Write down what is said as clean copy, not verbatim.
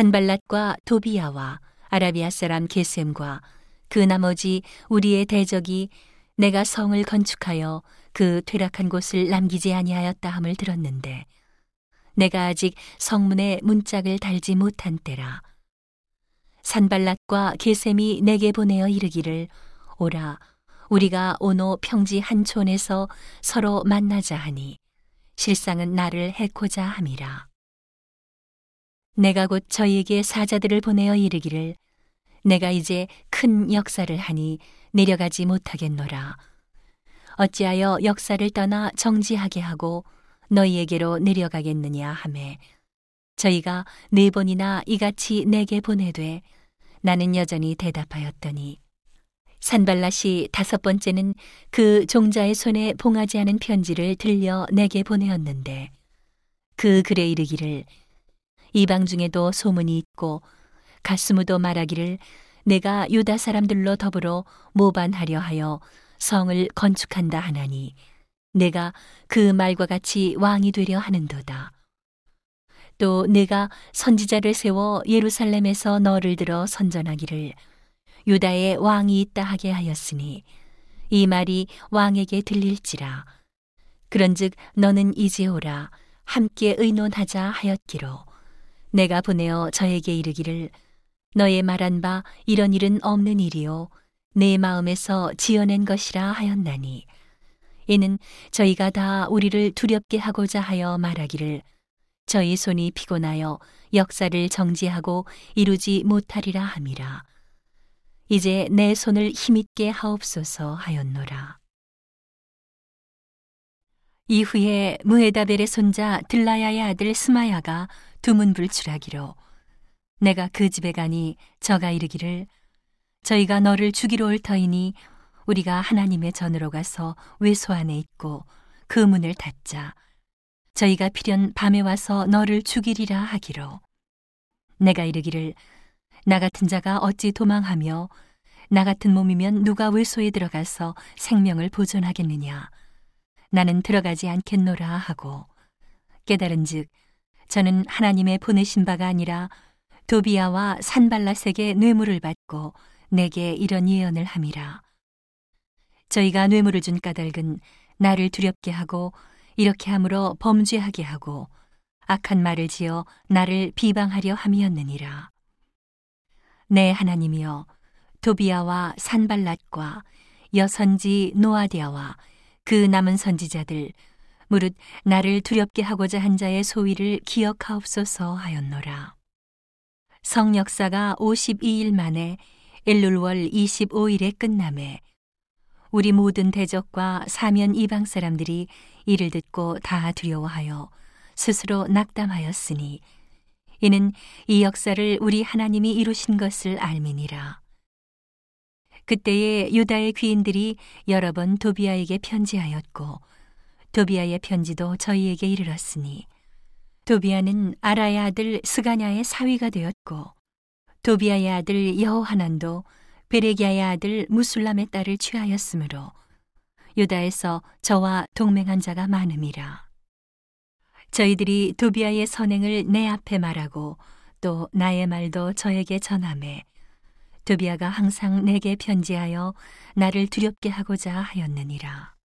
산발랏과 도비야와 아라비아 사람 게셈과 그 나머지 우리의 대적이 내가 성을 건축하여 그 퇴락한 곳을 남기지 아니하였다 함을 들었는데 내가 아직 성문에 문짝을 달지 못한 때라. 산발랏과 게셈이 내게 보내어 이르기를 오라 우리가 오노 평지 한촌에서 서로 만나자 하니 실상은 나를 해코자 함이라. 내가 곧 저희에게 사자들을 보내어 이르기를 내가 이제 큰 역사를 하니 내려가지 못하겠노라. 어찌하여 역사를 떠나 정지하게 하고 너희에게로 내려가겠느냐 하매 저희가 네 번이나 이같이 내게 보내되 나는 여전히 대답하였더니 산발랏이 5번째는 그 종자의 손에 봉하지 않은 편지를 들려 내게 보내었는데 그 글에 이르기를 이방 중에도 소문이 있고 가스무도 말하기를 내가 유다 사람들로 더불어 모반하려 하여 성을 건축한다 하나니 내가 그 말과 같이 왕이 되려 하는도다. 또 내가 선지자를 세워 예루살렘에서 너를 들어 선전하기를 유다에 왕이 있다 하게 하였으니 이 말이 왕에게 들릴지라. 그런즉 너는 이제 오라 함께 의논하자 하였기로 내가 보내어 저에게 이르기를 너의 말한 바 이런 일은 없는 일이요 내 마음에서 지어낸 것이라 하였나니 이는 저희가 다 우리를 두렵게 하고자 하여 말하기를 저희 손이 피곤하여 역사를 정지하고 이루지 못하리라 함이라. 이제 내 손을 힘있게 하옵소서 하였노라. 이후에 무헤다벨의 손자 들라야의 아들 스마야가 두문불출하기로 내가 그 집에 가니 저가 이르기를 저희가 너를 죽이러 올 터이니 우리가 하나님의 전으로 가서 외소 안에 있고 그 문을 닫자. 저희가 필연 밤에 와서 너를 죽이리라 하기로 내가 이르기를 나 같은 자가 어찌 도망하며 나 같은 몸이면 누가 외소에 들어가서 생명을 보존하겠느냐. 나는 들어가지 않겠노라 하고 깨달은즉 저는 하나님의 보내신 바가 아니라 도비야와 산발랏에게 뇌물을 받고 내게 이런 예언을 함이라. 저희가 뇌물을 준 까닭은 나를 두렵게 하고 이렇게 함으로 범죄하게 하고 악한 말을 지어 나를 비방하려 함이었느니라. 내 하나님이여 도비야와 산발랏과 여선지 노아디아와 그 남은 선지자들 무릇 나를 두렵게 하고자 한 자의 소위를 기억하옵소서 하였노라. 성 역사가 52일 만에 엘룰월 25일에 끝나매 우리 모든 대적과 사면 이방 사람들이 이를 듣고 다 두려워하여 스스로 낙담하였으니 이는 이 역사를 우리 하나님이 이루신 것을 알미니라. 그때에 유다의 귀인들이 여러 번 도비야에게 편지하였고 도비야의 편지도 저희에게 이르렀으니 도비야는 아라의 아들 스가냐의 사위가 되었고 도비야의 아들 여호하난도 베레기야의 아들 무술람의 딸을 취하였으므로 유다에서 저와 동맹한 자가 많음이라. 저희들이 도비야의 선행을 내 앞에 말하고 또 나의 말도 저에게 전하매 도비야가 항상 내게 편지하여 나를 두렵게 하고자 하였느니라.